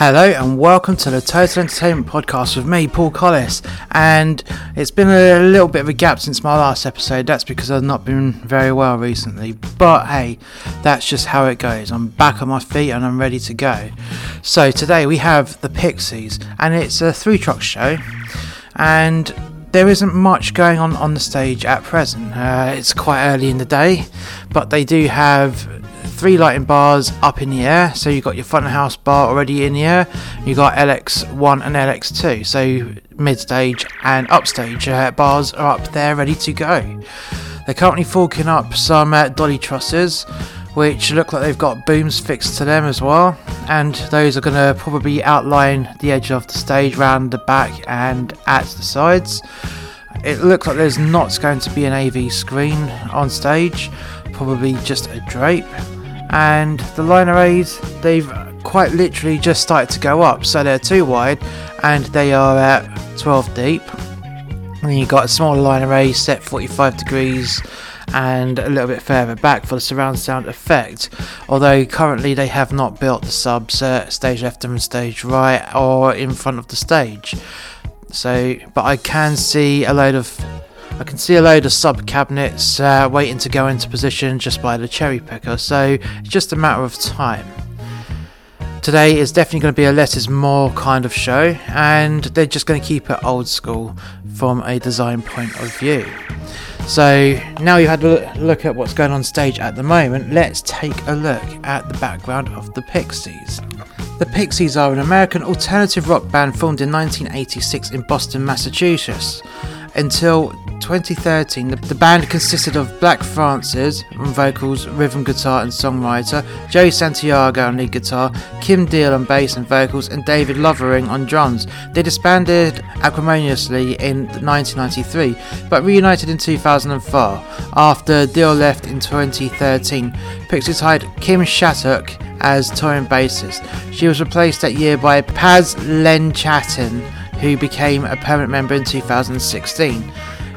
Hello and welcome to the Total Entertainment Podcast with me, Paul Collis. And it's been a little bit of a gap since my last episode. That's because I've not been very well recently. But hey, that's just how it goes. I'm back on my feet and I'm ready to go. So today we have the Pixies, and it's a three-track show. And there isn't much going on the stage at present. It's quite early in the day, but they do have three lighting bars up in the air, so you've got your Funhouse bar already in the air, you got LX1 and LX2, so mid-stage and upstage bars are up there ready to go. They're currently forking up some dolly trusses, which look like they've got booms fixed to them as well, and those are going to probably outline the edge of the stage round the back and at the sides. It looks like there's not going to be an AV screen on stage, probably just a drape. And the line arrays, they've quite literally just started to go up, so they're too wide and they are at 12 deep. And then you've got a smaller line array set 45 degrees and a little bit further back for the surround sound effect, although currently they have not built the subs stage left and stage right or in front of the stage. So, but I can see a load of sub cabinets waiting to go into position just by the cherry picker, so it's just a matter of time. Today is definitely going to be a less is more kind of show, and they're just going to keep it old school from a design point of view. So now you've had a look at what's going on stage at the moment, let's take a look at the background of the Pixies. The Pixies are an American alternative rock band formed in 1986 in Boston, Massachusetts. Until 2013, the band consisted of Black Francis on vocals, rhythm guitar and songwriter, Joe Santiago on lead guitar, Kim Deal on bass and vocals, and David Lovering on drums. They disbanded acrimoniously in 1993, but reunited in 2004. After Deal left in 2013, Pixies hired Kim Shattuck as touring bassist. She was replaced that year by Paz Lenchantin, who became a permanent member in 2016.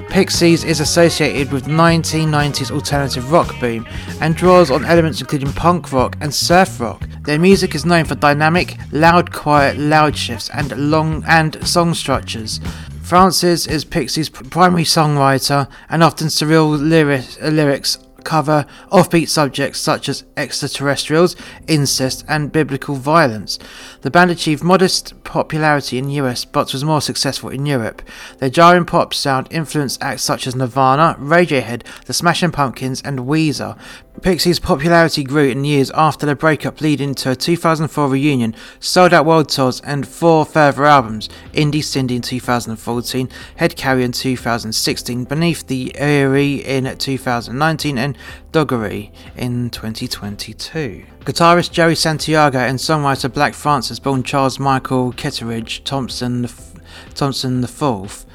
Pixies is associated with the 1990s alternative rock boom and draws on elements including punk rock and surf rock. Their music is known for dynamic, loud, quiet, loud shifts and song structures. Francis is Pixies' primary songwriter and often surreal lyrics cover offbeat subjects such as extraterrestrials, incest, and biblical violence. The band achieved modest popularity in the US but was more successful in Europe. Their jarring pop sound influenced acts such as Nirvana, Radiohead, The Smashing Pumpkins, and Weezer. Pixies' popularity grew in years after their breakup, leading to a 2004 reunion, sold-out world tours, and four further albums: Indie Cindy in 2014, Head Carrier in 2016, Beneath the Eyrie in 2019, and Doggery in 2022. Guitarist Joey Santiago and songwriter Black Francis, born Charles Michael Kitteridge Thompson IV,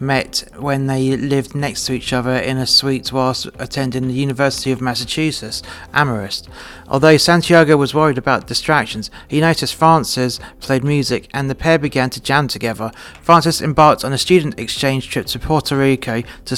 met when they lived next to each other in a suite whilst attending the University of Massachusetts, Amherst. Although Santiago was worried about distractions, he noticed Francis played music and the pair began to jam together. Francis embarked on a student exchange trip to Puerto Rico to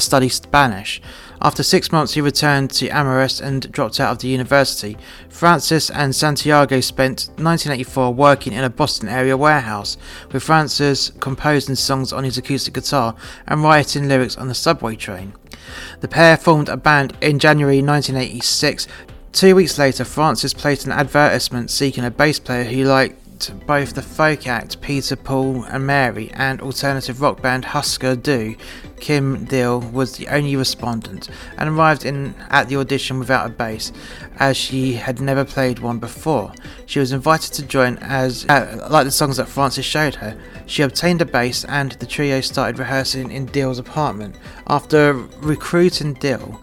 study Spanish. After 6 months, he returned to Amherst and dropped out of the university. Francis and Santiago spent 1984 working in a Boston area warehouse, with Francis composing songs on his acoustic guitar and writing lyrics on the subway train. The pair formed a band in January 1986. 2 weeks later, Francis placed an advertisement seeking a bass player who liked both the folk act Peter, Paul and Mary and alternative rock band Husker Dü. Kim Deal was the only respondent and arrived at the audition without a bass, as she had never played one before. She was invited to join like the songs that Francis showed her. She obtained a bass and the trio started rehearsing in Deal's apartment. After recruiting Deal,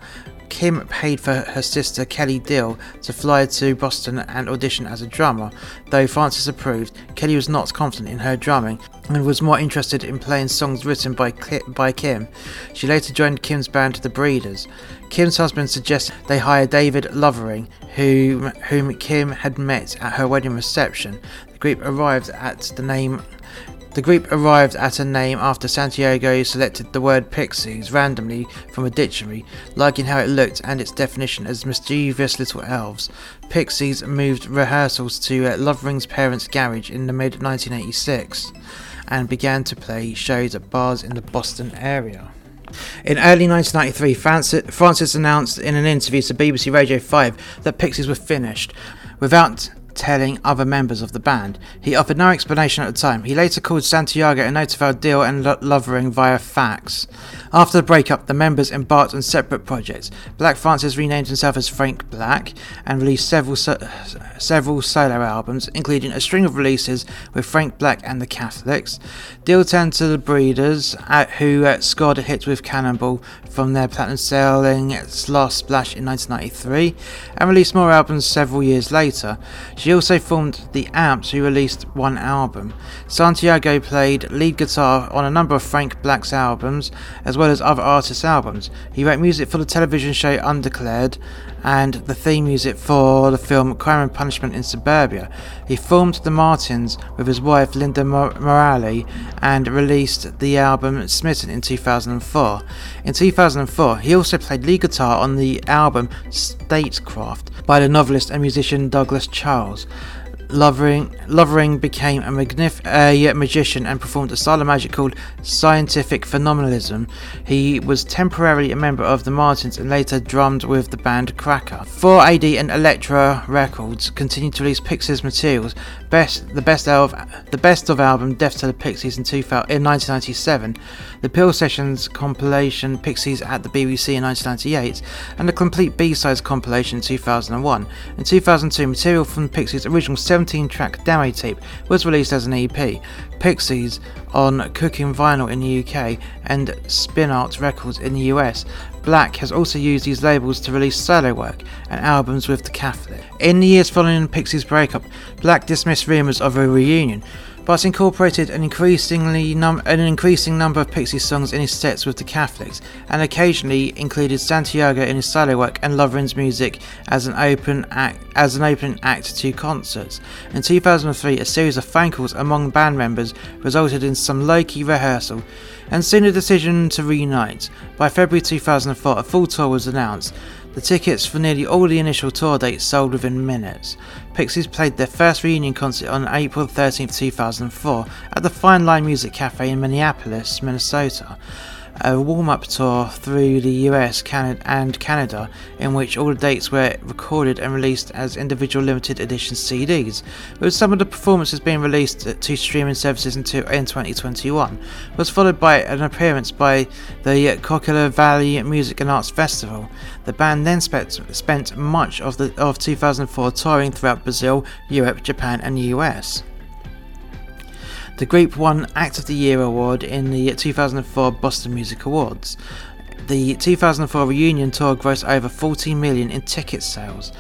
Kim paid for her sister Kelly Deal to fly to Boston and audition as a drummer. Though Francis approved, Kelly was not confident in her drumming and was more interested in playing songs written by Kim. She later joined Kim's band, The Breeders. Kim's husband suggested they hire David Lovering, whom Kim had met at her wedding reception. The group arrived at the name The group arrived at a name after Santiago selected the word Pixies randomly from a dictionary, liking how it looked and its definition as mischievous little elves. Pixies moved rehearsals to Lovering's parents' garage in the mid-1986 and began to play shows at bars in the Boston area. In early 1993, Francis announced in an interview to BBC Radio 5 that Pixies were finished, without telling other members of the band. He offered no explanation at the time. He later called Santiago and notified Deal and Lovering via fax. After the breakup, the members embarked on separate projects. Black Francis renamed himself as Frank Black and released several solo albums, including a string of releases with Frank Black and the Catholics. Deal turned to the Breeders, who scored a hit with Cannonball from their platinum-selling Last Splash in 1993, and released more albums several years later. She also formed The Amps, who released one album. Santiago played lead guitar on a number of Frank Black's albums, as well as other artists' albums. He wrote music for the television show Undeclared and the theme music for the film Crime and Punishment in Suburbia. He formed The Martins with his wife Linda Morale and released the album Smitten in 2004. In 2004, he also played lead guitar on the album Statecraft by the novelist and musician Douglas Charles. Lovering became a magician and performed a style of magic called scientific phenomenalism. He was temporarily a member of the Martins and later drummed with the band Cracker. 4AD and Elektra Records continued to release Pixies materials. The best of album Death to the Pixies in 1997, the Pill Sessions compilation Pixies at the BBC in 1998, and the complete B-sides compilation in 2001. In 2002, material from Pixies' original 17-track demo tape was released as an EP. Pixies on Cooking Vinyl in the UK and Spinart Records in the US. Black has also used these labels to release solo work and albums with the Catholic. In the years following Pixies' breakup, Black dismissed rumours of a reunion, but incorporated an increasing number of Pixies songs in his sets with the Catholics, and occasionally included Santiago in his solo work and Lovering's music as an open act to concerts. In 2003, a series of phone calls among band members resulted in some low-key rehearsal, and soon a decision to reunite. By February 2004, a full tour was announced. The tickets for nearly all the initial tour dates sold within minutes. Pixies played their first reunion concert on April 13, 2004 at the Fine Line Music Cafe in Minneapolis, Minnesota. A warm-up tour through the US and Canada, in which all the dates were recorded and released as individual limited edition CDs, with some of the performances being released to streaming services in 2021, was followed by an appearance by the Coachella Valley Music and Arts Festival. The band then spent much of 2004 touring throughout Brazil, Europe, Japan and the US. The group won Act of the Year award in the 2004 Boston Music Awards. The 2004 reunion tour grossed over $14 million in ticket sales.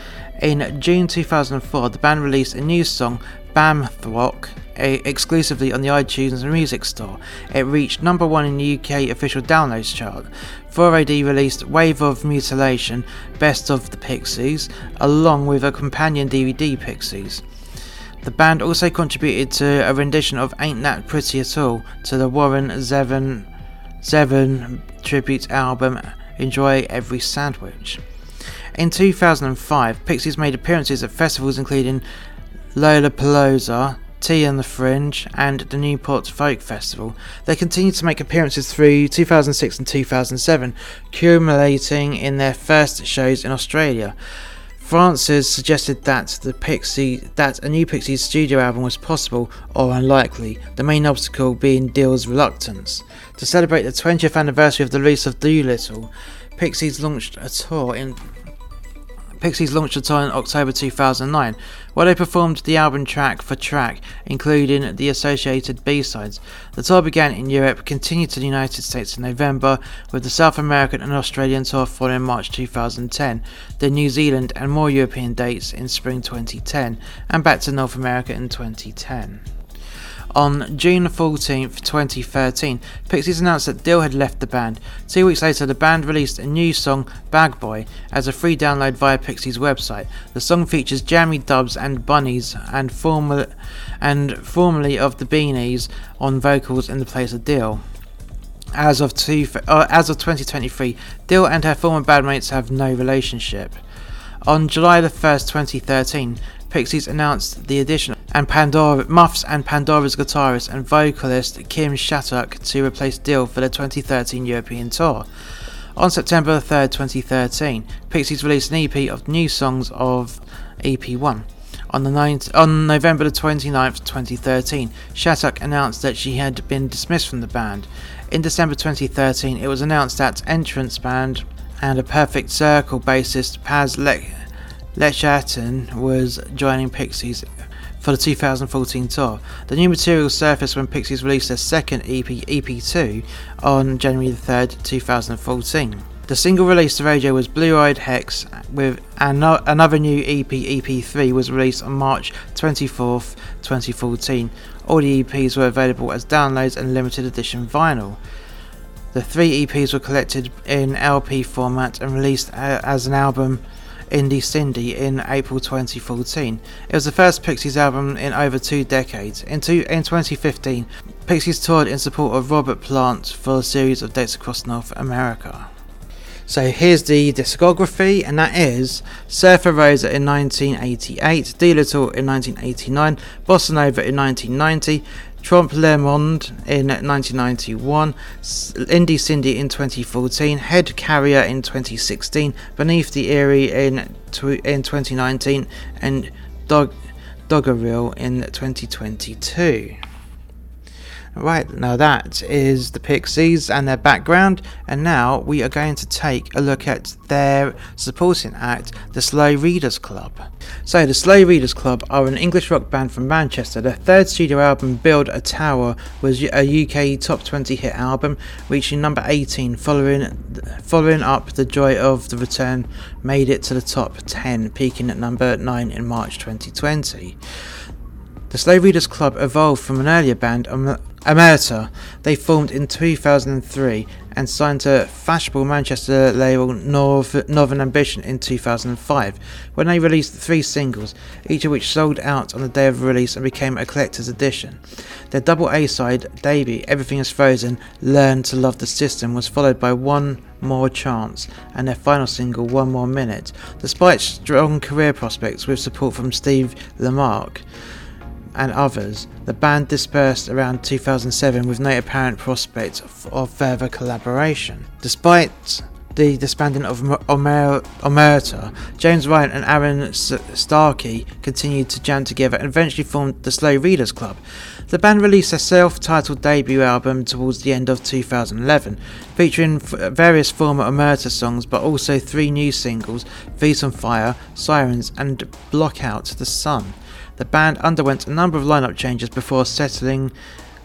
In June 2004, the band released a new song, Bamthrock, exclusively on the iTunes Music Store. It reached number 1 in the UK official downloads chart. 4AD released Wave of Mutilation, Best of the Pixies, along with a companion DVD, Pixies. The band also contributed to a rendition of Ain't That Pretty At All to the Warren Zevon tribute album Enjoy Every Sandwich. In 2005, Pixies made appearances at festivals including Lollapalooza, Tea and the Fringe and the Newport Folk Festival. They continued to make appearances through 2006 and 2007, culminating in their first shows in Australia. Francis suggested that a new Pixies studio album was possible or unlikely, the main obstacle being Deal's reluctance. To celebrate the 20th anniversary of the release of Doolittle, Pixies launched a tour in October 2009, where they performed the album track for track, including the associated B-sides. The tour began in Europe, continued to the United States in November, with the South American and Australian tour following March 2010, then New Zealand and more European dates in spring 2010, and back to North America in 2010. On June 14, 2013, Pixies announced that Deal had left the band. 2 weeks later, the band released a new song, Bag Boy, as a free download via Pixies' website. The song features jammy dubs and bunnies and formerly of the Beanies on vocals in the place of Deal. As of 2023, Deal and her former bandmates have no relationship. On July 1, 2013, Pixies announced the addition of Muffs and Pandora's guitarist and vocalist Kim Shattuck to replace Deal for their 2013 European tour. On September 3, 2013, Pixies released an EP of new songs of EP1. On November 29, 2013, Shattuck announced that she had been dismissed from the band. In December 2013, it was announced that Entrance Band and a Perfect Circle bassist Paz Lenchantin was joining Pixies for the 2014 tour. The new material surfaced when Pixies released their second EP, EP2, on January 3, 2014. The single released to radio was Blue-Eyed Hex, with another new EP, EP3, was released on March 24, 2014. All the EPs were available as downloads and limited edition vinyl. The three EPs were collected in LP format and released as an album, Indie Cindy, in April 2014. It was the first Pixies album in over 2 decades. In 2015, Pixies toured in support of Robert Plant for a series of dates across North America. So here's the discography, and that is Surfer Rosa in 1988, Doolittle in 1989, Bossa Nova in 1990, Trompe Le Monde in 1991, Indie Cindy in 2014, Head Carrier in 2016, Beneath the Eyrie in 2019, and Doggery in 2022. Right, now that is the Pixies and their background, and now we are going to take a look at their supporting act, the Slow Readers Club. So the Slow Readers Club are an English rock band from Manchester. Their third studio album, Build a Tower, was a UK top 20 hit album, reaching number 18, following up The Joy of the Return made it to the top 10, peaking at number 9 in March 2020. The Slow Readers Club evolved from an earlier band, Emerita. They formed in 2003 and signed to fashionable Manchester label Northern Ambition in 2005, when they released 3 singles, each of which sold out on the day of release and became a collector's edition. Their double A-side debut, Everything is Frozen, Learn to Love the System, was followed by One More Chance and their final single, One More Minute, despite strong career prospects with support from Steve Lamarck and others. The band dispersed around 2007 with no apparent prospect of further collaboration. Despite the disbanding of Omerta, James Ryan and Aaron Starkey continued to jam together and eventually formed the Slow Readers Club. The band released their self-titled debut album towards the end of 2011, featuring various former Omerta songs but also 3 new singles, Feet on Fire, Sirens and Block Out the Sun. The band underwent a number of lineup changes before settling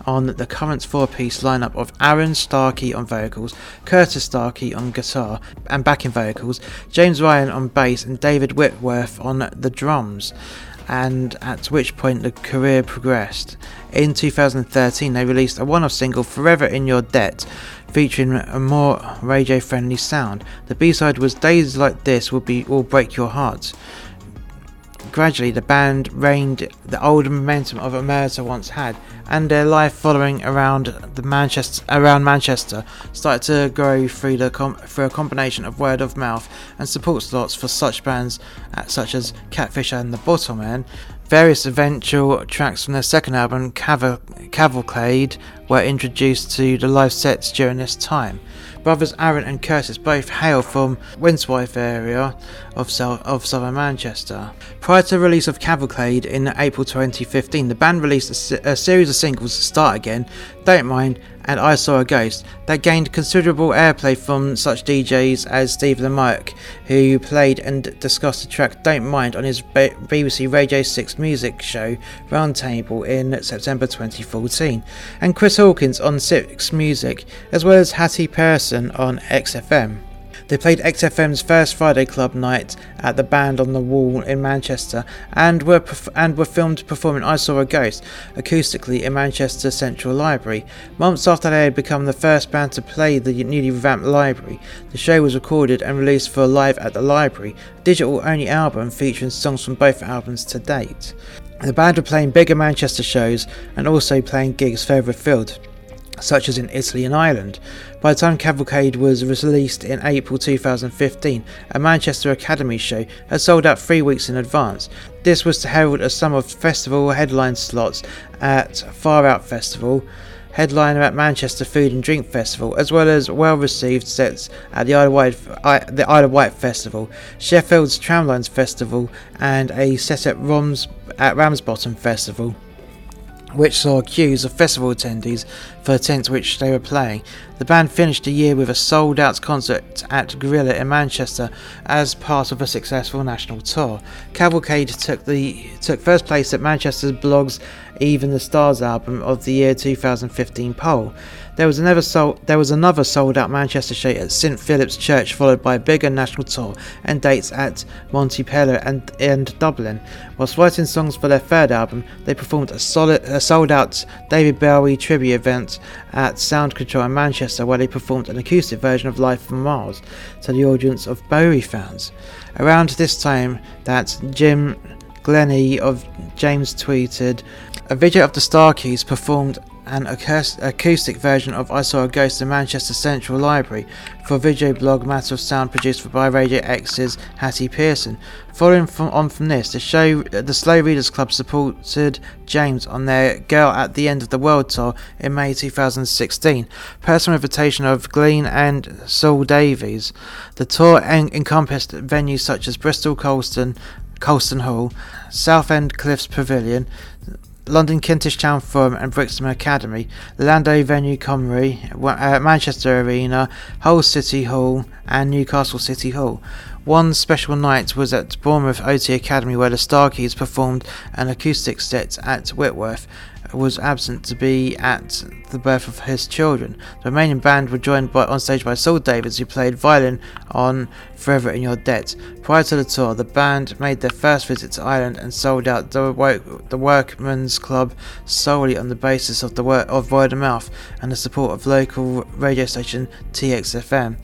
on the current 4-piece lineup of Aaron Starkey on vocals, Curtis Starkey on guitar and backing vocals, James Ryan on bass and David Whitworth on the drums, and at which point the career progressed. In 2013 they released a one-off single, Forever in Your Debt, featuring a more radio-friendly sound. The B-side was Days Like This Will Break Your Heart. Gradually, the band reined the old momentum of Emerita once had, and their life following around Manchester started to grow through a combination of word of mouth and support slots for such bands such as Catfish and the Bottlemen. Various eventual tracks from their second album, Cavalcade, were introduced to the live sets during this time. Brothers Aaron and Curtis both hail from Winswife area of southern Manchester. Prior to the release of Cavalcade in April 2015, the band released a series of singles, Start Again, Don't Mind and I Saw a Ghost, that gained considerable airplay from such DJs as Steve Lamarck, who played and discussed the track Don't Mind on his BBC Radio 6 music show Roundtable in September 2014, and Chris Hawkins on Six Music, as well as Hattie Pearson on XFM. They played XFM's first Friday club night at the Band on the Wall in Manchester and were filmed performing I Saw a Ghost acoustically in Manchester Central Library. Months after they had become the first band to play the newly revamped library, the show was recorded and released for Live at the Library, a digital-only album featuring songs from both albums to date. The band were playing bigger Manchester shows and also playing gigs further afield, such as in Italy and Ireland. By the time Cavalcade was released in April 2015, a Manchester Academy show had sold out 3 weeks in advance. This was to herald a sum of festival headline slots at Far Out Festival, headliner at Manchester Food and Drink Festival, as well as well-received sets at the Isle of Wight Festival, Sheffield's Tramlines Festival, and a set at Ramsbottom Festival, which saw queues of festival attendees for the tent which they were playing. The band finished the year with a sold-out concert at Gorilla in Manchester as part of a successful national tour. Cavalcade took first place at Manchester's Blog's Even the Stars album of the year 2015 poll. There was another sold-out Manchester show at St Philip's Church, followed by a bigger national tour and dates at Montpellier and Dublin. Whilst writing songs for their third album, they performed a sold-out David Bowie tribute event at Sound Control in Manchester, where they performed an acoustic version of Life from Mars to the audience of Bowie fans. Around this time, that Jim Glennie of James tweeted, "A video of the Starkeys performed an acoustic version of I Saw a Ghost in Manchester Central Library for video blog Matter of Sound, produced by Radio X's Hattie Pearson. Following from this, the show, the Slow Readers Club supported James on their Girl at the End of the World tour in May 2016, personal invitation of Glean and Saul Davies. The tour encompassed venues such as Bristol Colston Hall, Southend Cliffs Pavilion, London Kentish Town Forum and Brixton Academy, Orlando Venue Comrie, Manchester Arena, Hull City Hall and Newcastle City Hall. One special night was at Bournemouth OT Academy, where the Starkeys performed an acoustic set at Whitworth, was absent to be at the birth of his children. The remaining band were joined on stage by Saul Davies, who played violin on Forever in Your Debt. Prior to the tour, the band made their first visit to Ireland and sold out the Workman's Club solely on the basis of word of mouth and the support of local radio station TXFM.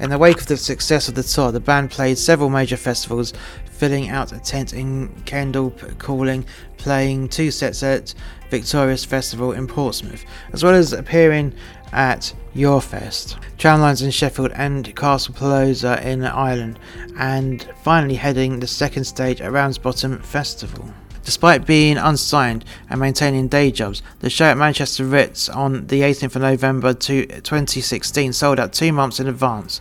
In the wake of the success of the tour, the band played several major festivals, filling out a tent in Kendal Calling, playing two sets at Victorious Festival in Portsmouth, as well as appearing at Yorfest, Tramlines in Sheffield and Castle Palooza in Ireland, and finally heading the second stage at Ramsbottom Festival. Despite being unsigned and maintaining day jobs, the show at Manchester Ritz on the 18th of November 2016 sold out 2 months in advance.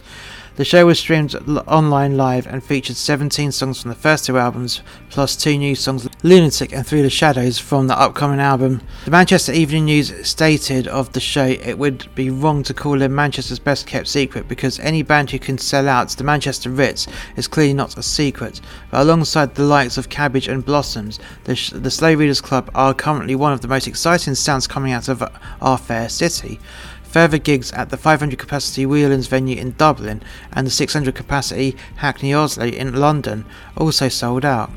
The show was streamed online live and featured 17 songs from the first two albums, plus two new songs, Lunatic and Through the Shadows, from the upcoming album. The Manchester Evening News stated of the show, "It would be wrong to call it Manchester's best kept secret, because any band who can sell out the Manchester Ritz is clearly not a secret. But alongside the likes of Cabbage and Blossoms, the Slow Readers Club are currently one of the most exciting sounds coming out of our fair city." Further gigs at the 500-capacity Whelan's venue in Dublin and the 600-capacity Hackney Oslo in London also sold out.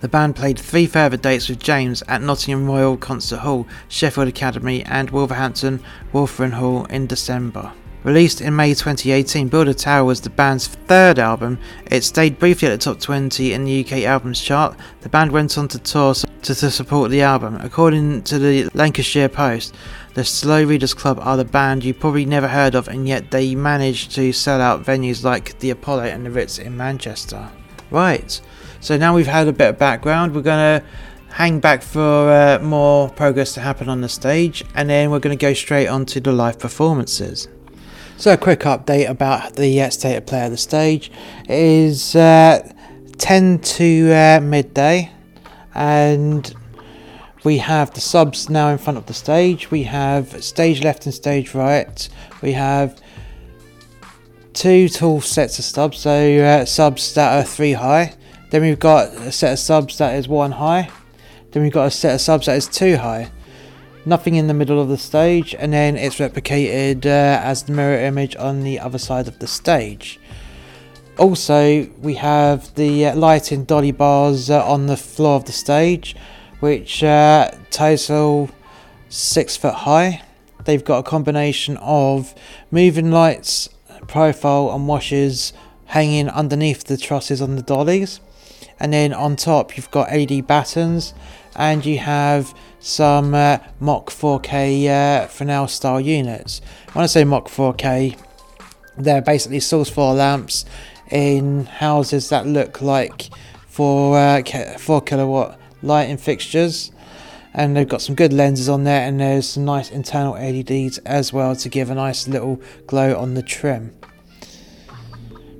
The band played three further dates with James at Nottingham Royal Concert Hall, Sheffield Academy and Wolverhampton Wolfram Hall in December. Released in May 2018, Build a Tower was the band's third album. It stayed briefly at the top 20 in the UK albums chart. The band went on to tour to support the album. According to the Lancashire Post, the Slow Readers Club are the band you probably never heard of, and yet they managed to sell out venues like the Apollo and the Ritz in Manchester. Right, so now we've had a bit of background, we're going to hang back for more progress to happen on the stage, and then we're going to go straight on to the live performances. So a quick update about the state of play of the stage. It is 10 to midday, and we have the subs now in front of the stage. We have stage left and stage right. We have two tall sets of subs, so subs that are 3 high. Then we've got a set of subs that is 1 high. Then we've got a set of subs that is 2 high. nothing in the middle of the stage, and then it's replicated as the mirror image on the other side of the stage. Also, we have the lighting dolly bars on the floor of the stage, which total 6 foot high. They've got a combination of moving lights, profile and washes hanging underneath the trusses on the dollies, and then on top you've got LED battens, and you have some Mach 4K Fresnel style units. When I say Mach 4K, they're basically source 4 lamps in houses that look like 4 kilowatt lighting fixtures, and they've got some good lenses on there, and there's some nice internal LEDs as well to give a nice little glow on the trim.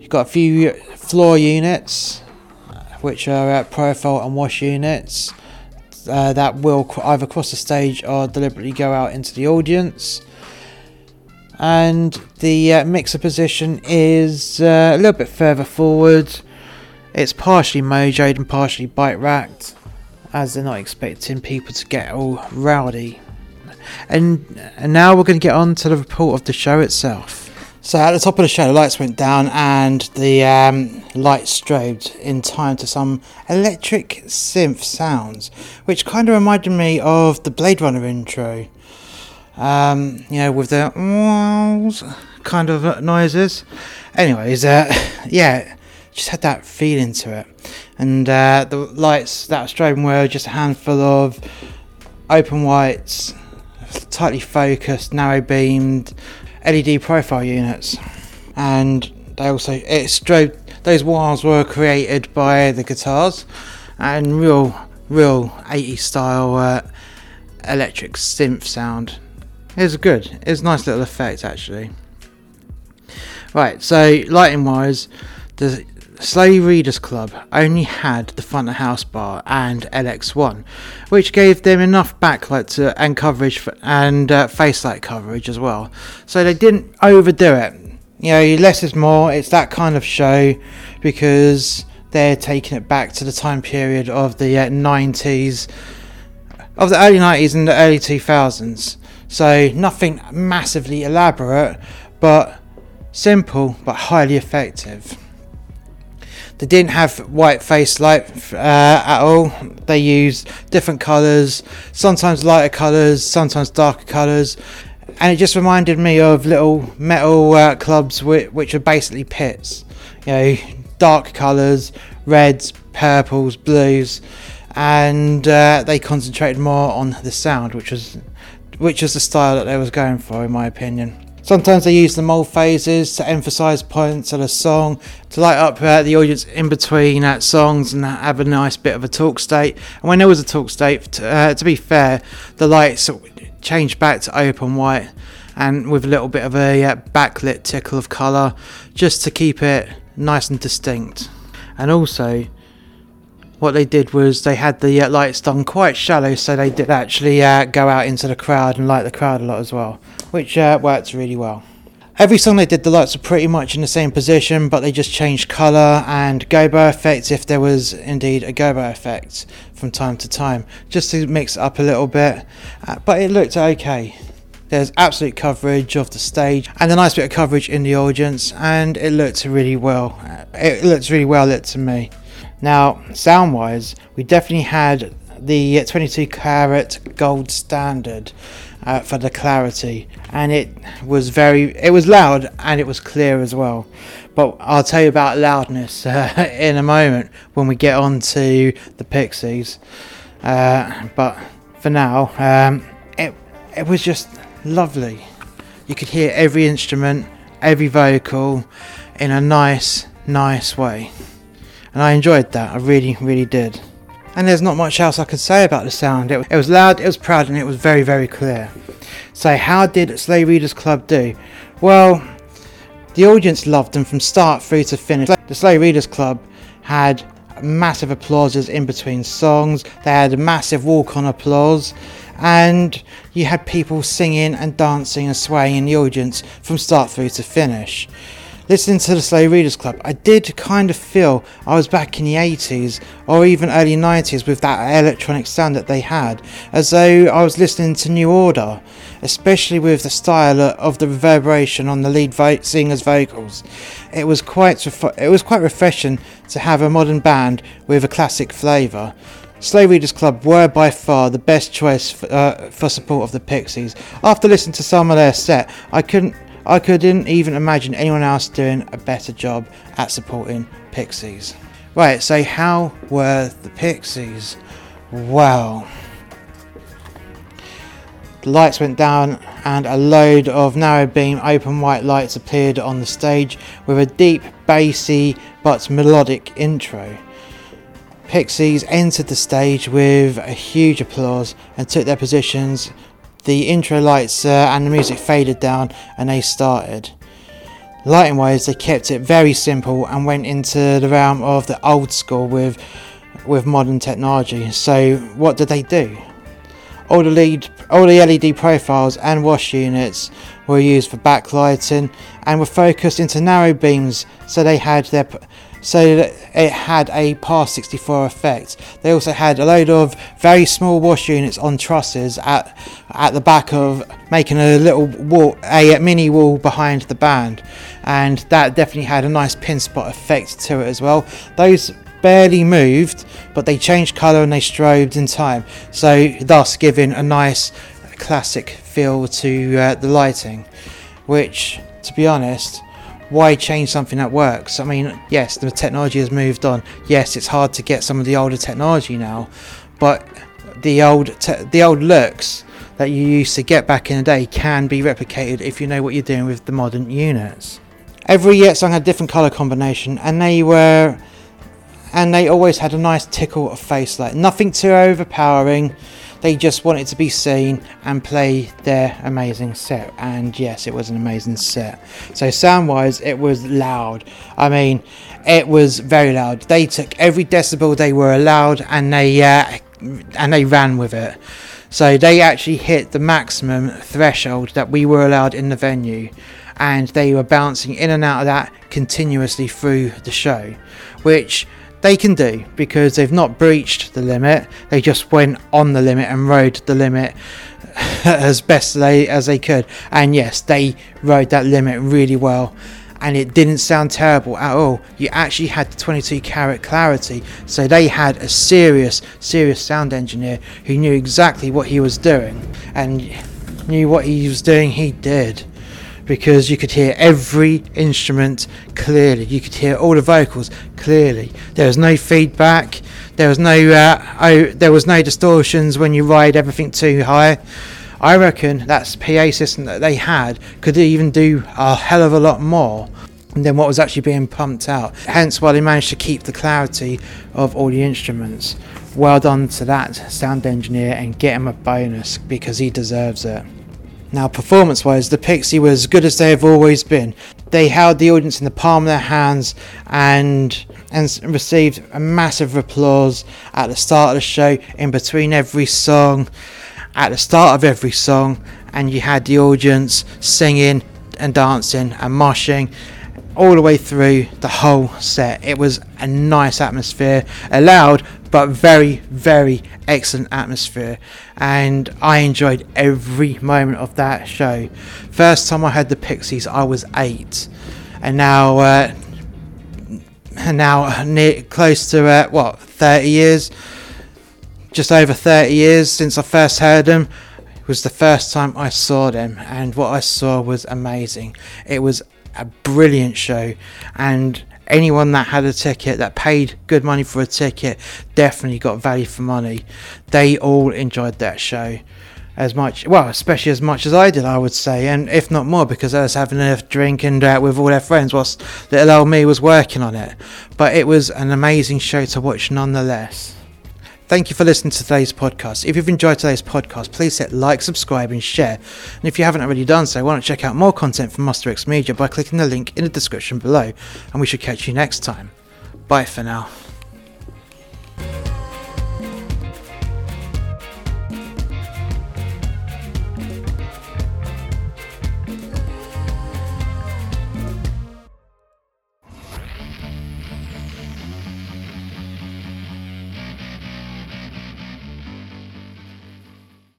You've got a few floor units which are profile and wash units that will either cross the stage or deliberately go out into the audience. And the mixer position is a little bit further forward. It's partially mojoed and partially bite racked, as they're not expecting people to get all rowdy. And now we're going to get on to the report of the show itself. So at the top of the show, the lights went down and the lights strobed in time to some electric synth sounds, which kind of reminded me of the Blade Runner intro. You know, with the kind of noises. Anyways, yeah, just had that feeling to it. And the lights that were strobing were just a handful of open whites, tightly focused, narrow beamed LED profile units, and they also those wires were created by the guitars, and real 80s style electric synth sound. It was good. It was a nice little effect actually. Right, so lighting wise, the Slow Readers Club only had the front of house bar and LX1, which gave them enough backlight and coverage and facelight coverage as well, so they didn't overdo it. You know, less is more. It's that kind of show because they're taking it back to the time period of the 90s, of the early 90s and the early 2000s, so nothing massively elaborate, but simple but highly effective. They didn't have white facelight at all. They used different colours, sometimes lighter colours, sometimes darker colours, and it just reminded me of little metal clubs which are basically pits. You know, dark colours, reds, purples, blues, and they concentrated more on the sound, which was the style that they was going for, in my opinion. Sometimes they use the mold phases to emphasise points of a song, to light up the audience in between songs and have a nice bit of a talk state. And when there was a talk state, to be fair, the lights changed back to open white and with a little bit of a backlit tickle of colour, just to keep it nice and distinct. And also, what they did was they had the lights done quite shallow, so they did actually go out into the crowd and light the crowd a lot as well, which worked really well. Every song they did, the lights were pretty much in the same position, but they just changed colour and gobo effects, if there was indeed a gobo effect from time to time, just to mix it up a little bit, but it looked okay. There's absolute coverage of the stage and a nice bit of coverage in the audience, and it looked really well. It looked really well lit to me. Now, sound-wise, we definitely had the 22-karat gold standard for the clarity, and it was loud and it was clear as well. But I'll tell you about loudness in a moment when we get on to the Pixies. But for now, it was just lovely. You could hear every instrument, every vocal in a nice way. And I enjoyed that, I really, really did. And there's not much else I could say about the sound. It was loud, it was proud, and it was very, very clear. So how did Slow Readers Club do? Well, the audience loved them from start through to finish. The Slow Readers Club had massive applauses in between songs. They had a massive walk-on applause. And you had people singing and dancing and swaying in the audience from start through to finish. Listening to the Slow Readers Club, I did kind of feel I was back in the 80s or even early 90s with that electronic sound that they had, as though I was listening to New Order, especially with the style of the reverberation on the lead singer's vocals. It was quite refreshing to have a modern band with a classic flavour. Slow Readers Club were by far the best choice for support of the Pixies. After listening to some of their set, I couldn't even imagine anyone else doing a better job at supporting Pixies. Right, so how were the Pixies? Well, the lights went down and a load of narrow beam open white lights appeared on the stage with a deep, bassy but melodic intro. Pixies entered the stage with a huge applause and took their positions. The intro lights and the music faded down and they started. Lighting wise, they kept it very simple and went into the realm of the old school with modern technology. So what did they do? All the LED profiles and wash units were used for backlighting and were focused into narrow beams, so it had a par 64 effect. They also had a load of very small wash units on trusses at the back, of making a little wall, a mini wall behind the band, and that definitely had a nice pin spot effect to it as well. Those barely moved, but they changed colour and they strobed in time, so thus giving a nice classic feel to the lighting, which, to be honest, why change something that works? I mean, yes, the technology has moved on. Yes, it's hard to get some of the older technology now, but the old looks that you used to get back in the day can be replicated if you know what you're doing with the modern units. Every song had a different colour combination, and they always had a nice tickle of face light. Nothing too overpowering. They just wanted to be seen and play their amazing set. And yes, it was an amazing set. So sound-wise, it was loud. I mean, it was very loud. They took every decibel they were allowed and they ran with it. So they actually hit the maximum threshold that we were allowed in the venue. And they were bouncing in and out of that continuously through the show, which they can do because they've not breached the limit. They just went on the limit and rode the limit as best as they could. And yes, they rode that limit really well, and it didn't sound terrible at all. You actually had the 22 karat clarity, so they had a serious sound engineer who knew exactly what he was doing, and knew what he was doing he did, because you could hear every instrument clearly. You could hear all the vocals clearly. There was no feedback. There was no distortions when you ride everything too high. I reckon that PA system that they had could even do a hell of a lot more than what was actually being pumped out. Hence why they managed to keep the clarity of all the instruments. Well done to that sound engineer, and get him a bonus because he deserves it. Now, performance-wise, the Pixies were as good as they have always been. They held the audience in the palm of their hands and received a massive applause at the start of the show, in between every song, at the start of every song, and you had the audience singing and dancing and moshing all the way through the whole set. It was a nice atmosphere, a loud but very, very excellent atmosphere, and I enjoyed every moment of that show. First time I heard the Pixies, I was 8, and now close to 30 years, just over 30 years since I first heard them. It was the first time I saw them, and what I saw was amazing. It was a brilliant show, and anyone that had a ticket, that paid good money for a ticket, definitely got value for money. They all enjoyed that show especially as much as I did, I would say, and if not more, because I was having a drink and with all their friends whilst little old me was working on it. But it was an amazing show to watch nonetheless. Thank you for listening to today's podcast. If you've enjoyed today's podcast, please hit like, subscribe and share. And if you haven't already done so, why not check out more content from Monster X Media by clicking the link in the description below. And we should catch you next time. Bye for now.